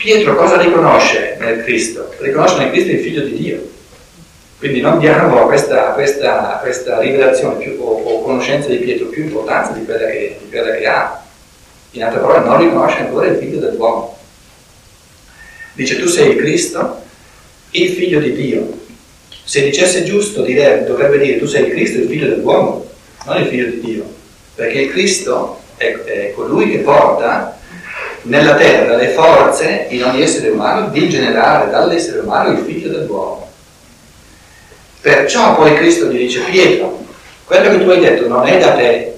Pietro cosa riconosce nel Cristo? Riconosce nel Cristo il Figlio di Dio. Quindi non diamo a questa rivelazione o conoscenza di Pietro più importanza di quella che ha. In altre parole, non riconosce ancora il Figlio dell'uomo. Dice: tu sei il Cristo, il Figlio di Dio. Se dicesse giusto, dovrebbe dire: tu sei il Cristo, il Figlio dell'uomo, non il Figlio di Dio. Perché il Cristo è colui che porta nella terra le forze in ogni essere umano di generare dall'essere umano il Figlio dell'uomo. Perciò poi Cristo gli dice: Pietro, quello che tu hai detto non è da te,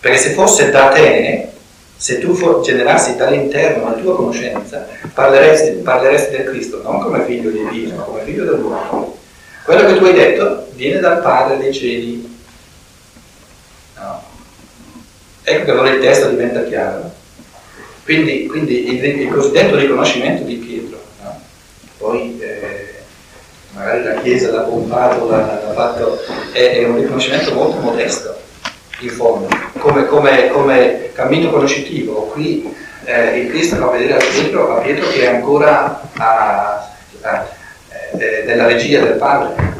perché se fosse da te, se tu generassi dall'interno la tua conoscenza, parleresti del Cristo non come Figlio di Dio, ma come Figlio dell'uomo. Quello che tu hai detto viene dal Padre dei cieli. Ecco che allora il testo diventa chiaro. Quindi il cosiddetto riconoscimento di Pietro, no? Poi magari la Chiesa l'ha pompato, l'ha fatto, è un riconoscimento molto modesto, in fondo, come cammino conoscitivo. Qui il Cristo fa vedere a Pietro che è ancora nella regia del Padre.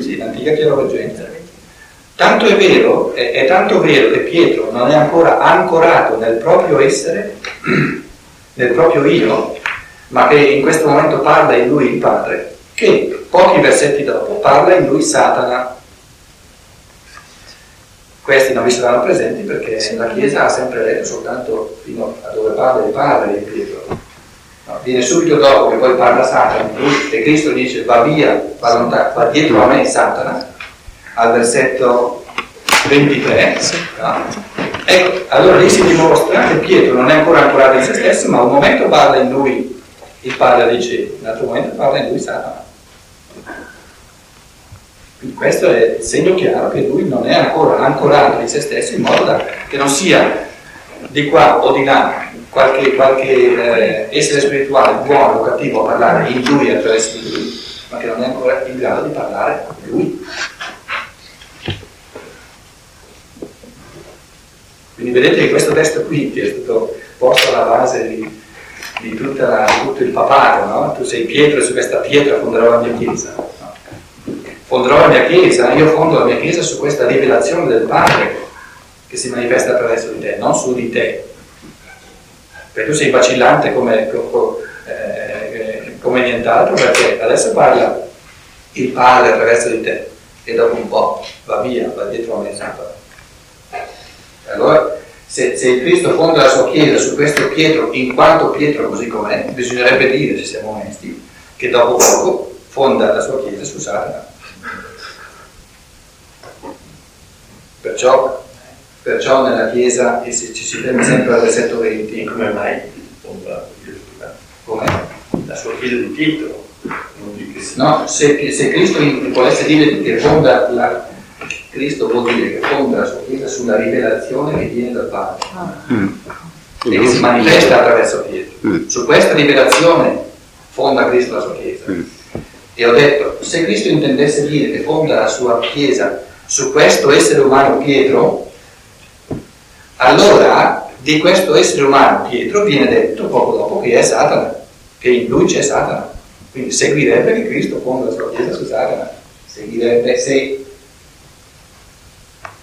Sì, l'antica chiaroveggenza. È tanto vero che Pietro non è ancora ancorato nel proprio essere, nel proprio io, ma che in questo momento parla in lui il Padre, che pochi versetti dopo parla in lui Satana. Questi non vi saranno presenti perché la Chiesa ha sempre letto soltanto fino a dove parla il Padre di Pietro. No, viene subito dopo che poi parla Satana, e Cristo dice: va via, va dietro a me Satana, al versetto 23, no? Ecco, allora lì si dimostra che Pietro non è ancora ancorato in se stesso, ma un momento parla in lui il Padre dei cieli, un altro momento parla in lui Satana. Quindi questo è il segno chiaro che lui non è ancora ancorato in se stesso, in modo da che non sia di qua o di là qualche essere spirituale, buono o cattivo, a parlare in lui, attraverso di lui, ma che non è ancora in grado di parlare in lui. Quindi vedete che questo testo qui, che è stato posto alla base di tutto il papato, no? Tu sei Pietro e su questa pietra fonderò la mia Chiesa. No? Fonderò la mia Chiesa, io fondo la mia Chiesa su questa rivelazione del Padre che si manifesta attraverso di te, non su di te. Perché tu sei vacillante come nient'altro, perché adesso parla il Padre attraverso di te e dopo un po' va via, va dietro a me Satana. Allora, se Cristo fonda la sua Chiesa su questo Pietro, in quanto Pietro così com'è, bisognerebbe dire, se siamo onesti, che dopo poco fonda la sua Chiesa su Satana. Perciò nella Chiesa, e se ci si ferma sempre al versetto 20, come mai fonda la sua Chiesa di Pietro? Non di Cristo. No, se Cristo volesse dire che fonda la... Cristo vuol dire che fonda la sua Chiesa sulla rivelazione che viene dal Padre e che si manifesta attraverso Pietro. Su questa rivelazione fonda Cristo la sua Chiesa. E ho detto, se Cristo intendesse dire che fonda la sua Chiesa su questo essere umano Pietro, allora di questo essere umano Pietro viene detto poco dopo che è Satana, che in lui c'è Satana. Quindi seguirebbe che Cristo fonda la sua Chiesa su Satana. Seguirebbe se...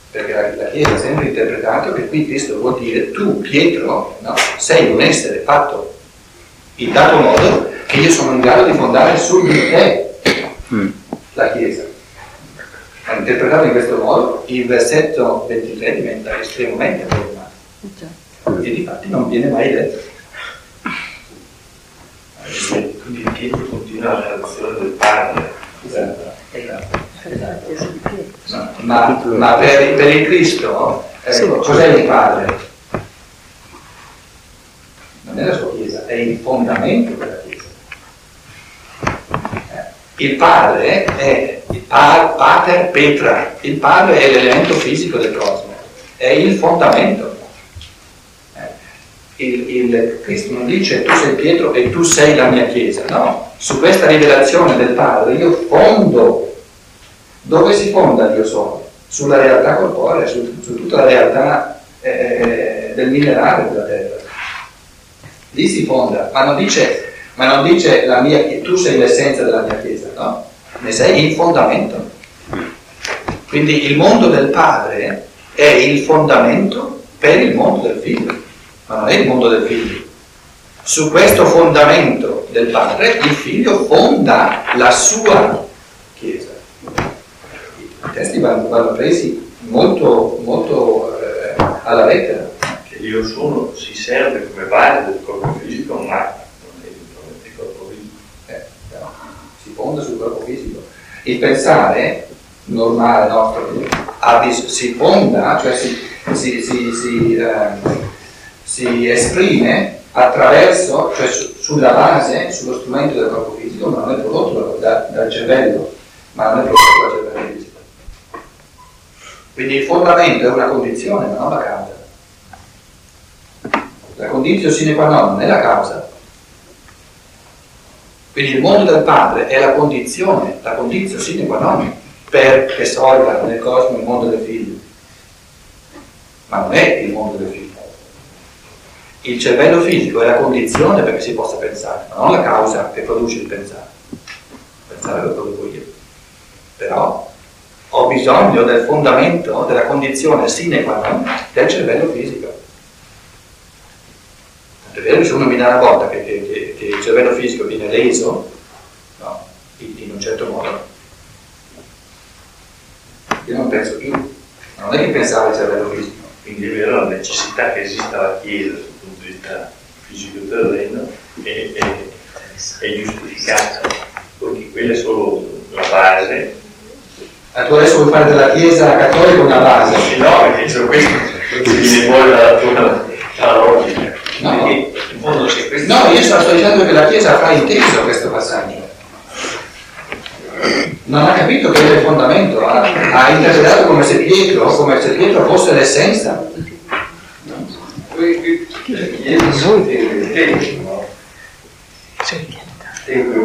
Perché la Chiesa ha sempre interpretato che qui Cristo vuol dire: tu, Pietro, no, sei un essere fatto in dato modo che io sono in grado di fondare su di te la Chiesa. Ma interpretato in questo modo, il versetto 23 diventa estremamente problematico. E difatti non viene mai detto. Quindi Pietro continua la relazione del Padre. Esatto. No, ma per il Cristo, cos'è il Padre? Non è la sua Chiesa, è il fondamento della Chiesa. Il Padre è il pater petra, il Padre è l'elemento fisico del cosmo, è il fondamento. Il Cristo non dice: tu sei Pietro e tu sei la mia Chiesa, no, su questa rivelazione del Padre io fondo. Dove si fonda Dio solo? Sulla realtà corporea, su tutta la realtà del minerale della terra. lì si fonda, ma non dice la mia, che tu sei l'essenza della mia Chiesa, no? Ne sei il fondamento. Quindi il mondo del padre è il fondamento per il mondo del figlio, ma non è il mondo del figlio. Su questo fondamento del padre il figlio fonda la sua Chiesa. I testi vanno presi molto alla lettera. Che io sono si serve come base del corpo fisico, ma si fonda sul corpo fisico. Il pensare normale nostro si fonda, cioè si esprime attraverso, cioè sulla base, sullo strumento del corpo fisico, ma non è prodotto dal cervello, ma non è prodotto dal cervello fisico. Quindi il fondamento è una condizione, ma non la causa. La condizione sine qua non è la causa. Quindi il mondo del padre è la condizione, la condizione sine qua non per che sorga nel cosmo il mondo del figlio, ma non è il mondo del figlio. Il cervello fisico è la condizione perché si possa pensare, ma non la causa che produce il pensare. Pensare lo produco io. Però ho bisogno del fondamento, della condizione sine qua non del cervello fisico. Tanto è vero che se uno mi dà una botta che il cervello fisico viene leso, no, in un certo modo, io non penso più. Ma non è che pensare al cervello fisico. Quindi è vero la necessità che esista la Chiesa fisico-terreno è giustificata, perché quella è solo la base. Ma tu adesso vuoi fare della Chiesa cattolica una base? No, perché c'è questo viene fuori dalla logica. No, in fondo c'è questo. No, io sto dicendo che la Chiesa fa inteso questo passaggio. Non ha capito che è il fondamento, ha interpretato come se Pietro fosse l'essenza.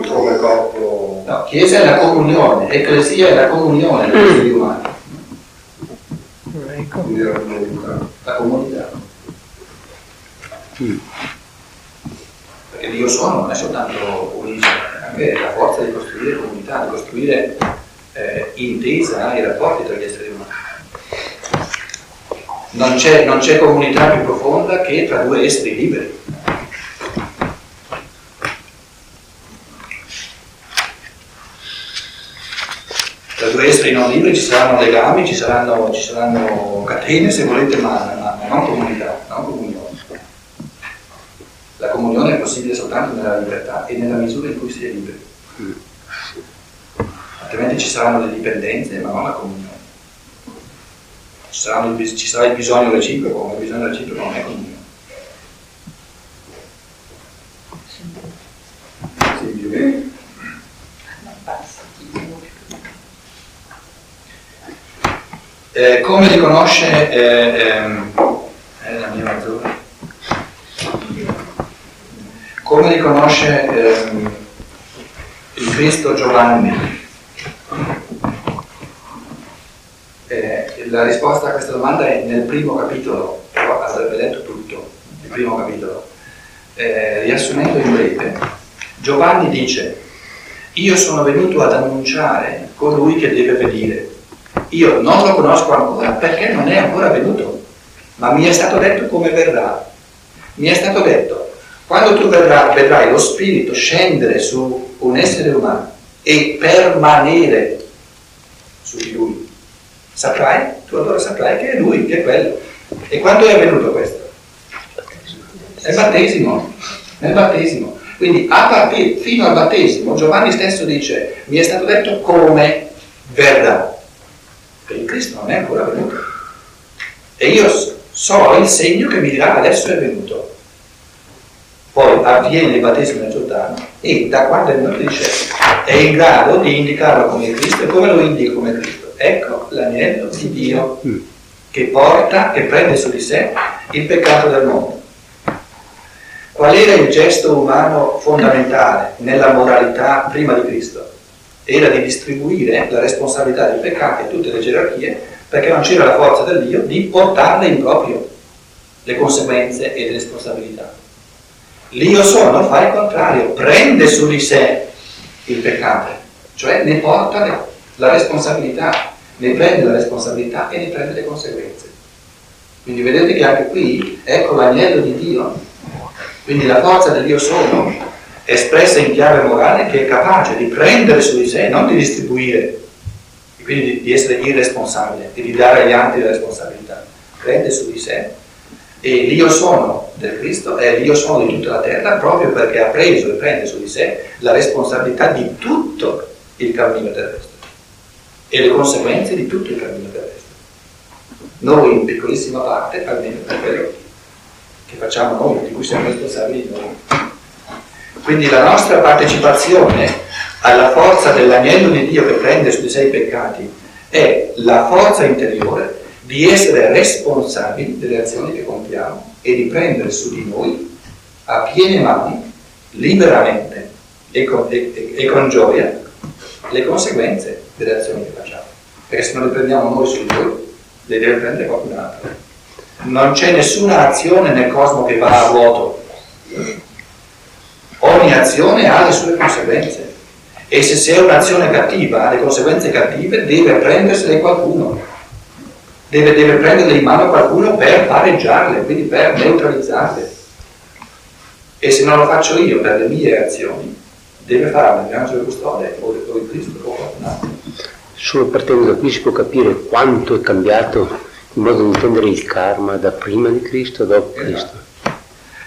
Come corpo. No, Chiesa è la comunione, Ecclesia è la comunione degli esseri umani. Quindi la comunità. Perché Dio sono non è soltanto un'isola, è anche la forza di costruire comunità, di costruire intesa i rapporti tra gli esseri umani. Non c'è comunità più profonda che tra due esseri liberi. Tra due esseri non liberi ci saranno legami, ci saranno catene, se volete, ma non comunità, non comunione. La comunione è possibile soltanto nella libertà e nella misura in cui si è liberi. Altrimenti ci saranno le dipendenze, ma non la comunione. Ci sarà il bisogno reciproco, ma il bisogno reciproco non è comune. Come riconosce la mia maggiore? Come riconosce il Cristo Giovanni? La risposta a questa domanda è nel primo capitolo, però avrebbe detto tutto, il primo capitolo. Riassumendo in breve, Giovanni dice: io sono venuto ad annunciare colui che deve venire. Io non lo conosco ancora perché non è ancora venuto, ma mi è stato detto come verrà. Mi è stato detto: quando tu vedrai lo Spirito scendere su un essere umano e permanere su di lui, tu allora saprai che è lui, che è quello. E quando è avvenuto questo? Nel battesimo. Quindi fino al battesimo Giovanni stesso dice: mi è stato detto come verrà. Perché Cristo non è ancora venuto. E io so il segno che mi dirà: adesso è venuto. Poi avviene il battesimo nel Giordano e da quando è venuto dice: è in grado di indicarlo come Cristo. E come lo indico come Cristo? Ecco l'agnello di Dio che prende su di sé il peccato del mondo. Qual era il gesto umano fondamentale nella moralità prima di Cristo? Era di distribuire la responsabilità dei peccati a tutte le gerarchie, perché non c'era la forza del Dio di portarle in proprio le conseguenze e le responsabilità. L'io sono fa il contrario, prende su di sé il peccato, cioè ne porta la responsabilità, ne prende la responsabilità e ne prende le conseguenze. Quindi vedete che anche qui, ecco l'agnello di Dio, quindi la forza dell'io sono espressa in chiave morale che è capace di prendere su di sé, non di distribuire, e quindi di essere irresponsabile e di dare agli altri la responsabilità, prende su di sé. E l'io sono del Cristo è l'io sono di tutta la terra proprio perché ha preso e prende su di sé la responsabilità di tutto il cammino terrestre e le conseguenze di tutto il cammino terrestre. Noi in piccolissima parte, almeno per quello che facciamo noi, di cui siamo responsabili noi. Quindi la nostra partecipazione alla forza dell'agnello di Dio che prende su di sé i peccati è la forza interiore di essere responsabili delle azioni che compiamo e di prendere su di noi a piene mani, liberamente e con gioia, le conseguenze delle azioni che facciamo. Perché se non le prendiamo noi su di noi, le deve prendere qualcun altro. Non c'è nessuna azione nel cosmo che va a vuoto. Ogni azione ha le sue conseguenze. E se è un'azione cattiva, ha le conseguenze cattive, deve prendersene qualcuno. Deve prenderle in mano qualcuno per pareggiarle, quindi per neutralizzarle. E se non lo faccio io per le mie azioni, deve farlo l'angelo custode o il Cristo o qualcun altro. Solo partendo da qui si può capire quanto è cambiato il modo di intendere il karma da prima di Cristo a dopo Cristo.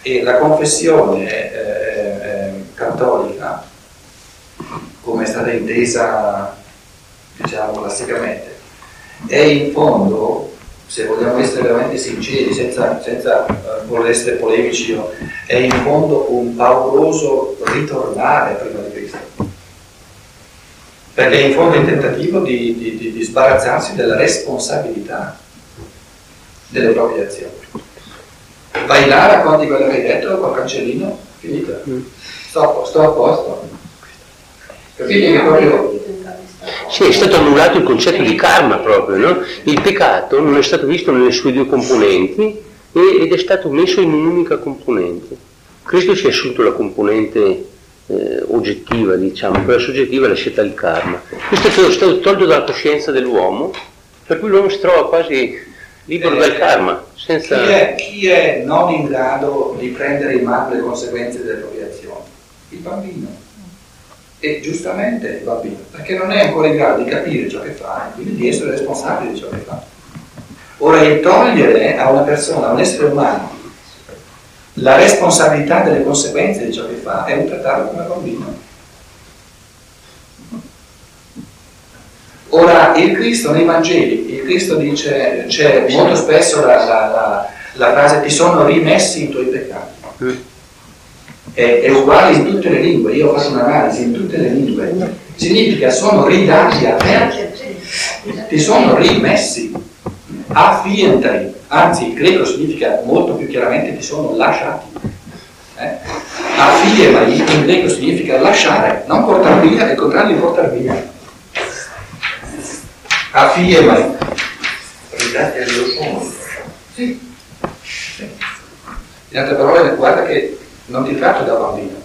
E la confessione cattolica, come è stata intesa, diciamo, classicamente, è in fondo, se vogliamo essere veramente sinceri, senza voler essere polemici, no? È in fondo un pauroso ritornare prima di Cristo, perché è in fondo il tentativo di sbarazzarsi della responsabilità delle proprie azioni. Vai là, racconti quello che hai detto col cancellino, finita, sto a posto, capite che proprio... Sì, è stato annullato il concetto di karma proprio, no? Il peccato non è stato visto nelle sue due componenti ed è stato messo in un'unica componente. Cristo si è assunto la componente oggettiva, diciamo, quella soggettiva è la scelta del karma. Questo è stato tolto dalla coscienza dell'uomo, per cui l'uomo si trova quasi libero dal karma. Senza... Chi è non in grado di prendere in mano le conseguenze delle proprie azioni? Il bambino. E giustamente va bene, perché non è ancora in grado di capire ciò che fa e quindi di essere responsabile di ciò che fa. Ora, il togliere a una persona, a un essere umano, la responsabilità delle conseguenze di ciò che fa è un trattarlo come bambino. Ora, il Cristo nei Vangeli, il Cristo dice, c'è molto spesso la frase ti sono rimessi i tuoi peccati. È uguale in tutte le lingue, io faccio un'analisi in tutte le lingue, significa sono ridati a te, ti sono rimessi, affientati, anzi il greco significa molto più chiaramente ti sono lasciati, affientati in greco significa lasciare, non portar via, il contrario di portar via, affientati, ridati al loro sono, sì, in altre parole guarda che non ti tratto da bambino,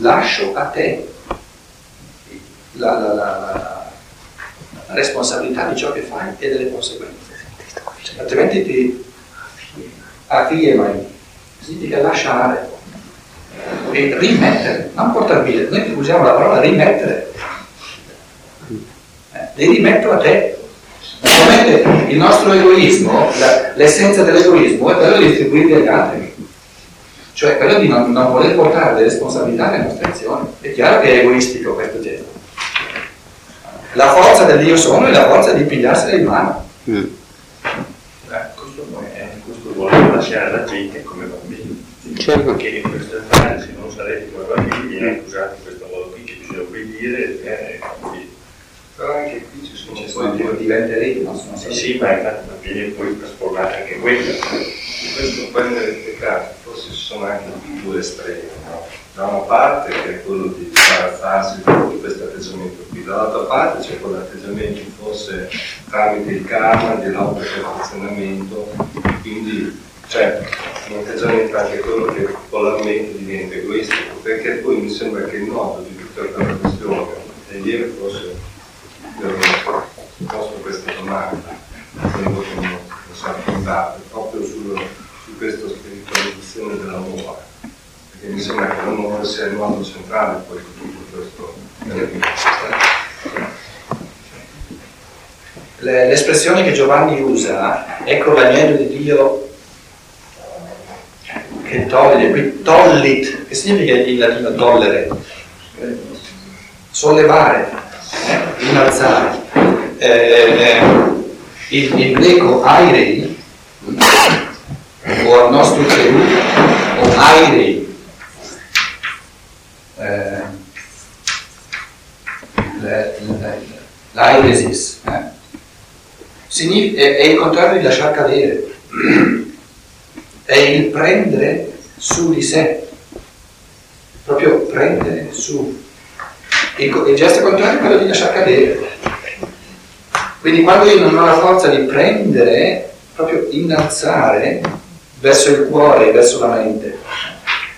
lascio a te la responsabilità di ciò che fai e delle conseguenze, altrimenti ti affirmai, significa lasciare e rimettere, non portar via, noi usiamo la parola rimettere, li rimetto a te. Naturalmente il nostro egoismo, l'essenza dell'egoismo è quello di distribuirli agli altri, cioè quello di non voler portare le responsabilità alle nostre azioni. È chiaro che è egoistico questo gesto. La forza dell'io sono è la forza di pigliarsela in mano. Questo vuole lasciare la gente come bambini. Certo. Perché in questa frase, se non sarete come bambini, viene accusato in questo modo qui che bisogna obbedire, quindi. Però anche qui ci sono poi diventeremo, non so. Sì, ma viene poi trasformata anche quella. Questo prendere il peccato, forse ci sono anche due estremi, no? Da una parte che è quello di sbarazzarsi di questo atteggiamento qui, dall'altra parte c'è quell'atteggiamento forse tramite il karma, dell'autoperfezionamento, quindi Cioè, mentalmente anche quello che polarmente diventa egoistico, perché poi mi sembra che il nodo di tutta la questione, e ieri forse ho posto questa domanda, credo che non sia fondata, proprio su questa spiritualizzazione dell'amore, perché mi sembra che l'amore sia il nodo centrale poi di tutto questo della vita. L'espressione che Giovanni usa, ecco il l'agnello di Dio che toglie, qui tollit, che significa in latino tollere? Sollevare, innalzare. In greco airei, o al nostro cielo, o airei. L'airesis, è il contrario di lasciar cadere, è il prendere su di sé, proprio prendere su. Il gesto contrario è quello di lasciar cadere. Quindi quando io non ho la forza di prendere, proprio innalzare verso il cuore, verso la mente.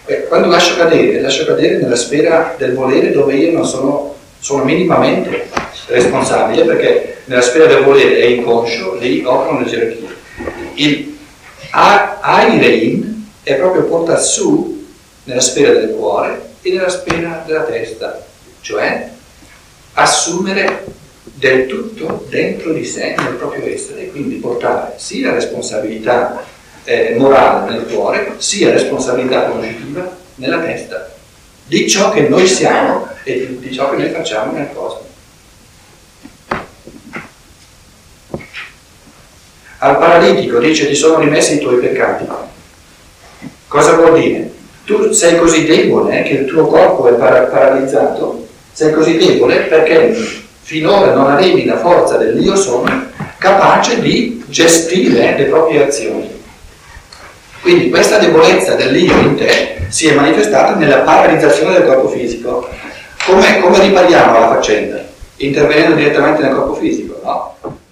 E quando lascio cadere nella sfera del volere dove io non sono minimamente responsabile, perché nella sfera del volere è inconscio, lì offro una gerarchia. Il airein è proprio portare su nella sfera del cuore e nella sfera della testa, cioè assumere del tutto dentro di sé, nel proprio essere, quindi portare sia responsabilità morale nel cuore, sia responsabilità conoscitiva nella testa, di ciò che noi siamo e di ciò che noi facciamo nel cosmo. Al paralitico dice: ti sono rimessi i tuoi peccati. Cosa vuol dire? Tu sei così debole che il tuo corpo è paralizzato, sei così debole perché finora non avevi la forza dell'io sono capace di gestire le proprie azioni. Quindi questa debolezza dell'io in te si è manifestata nella paralizzazione del corpo fisico. Come ripariamo la faccenda? Intervenendo direttamente nel corpo fisico, no?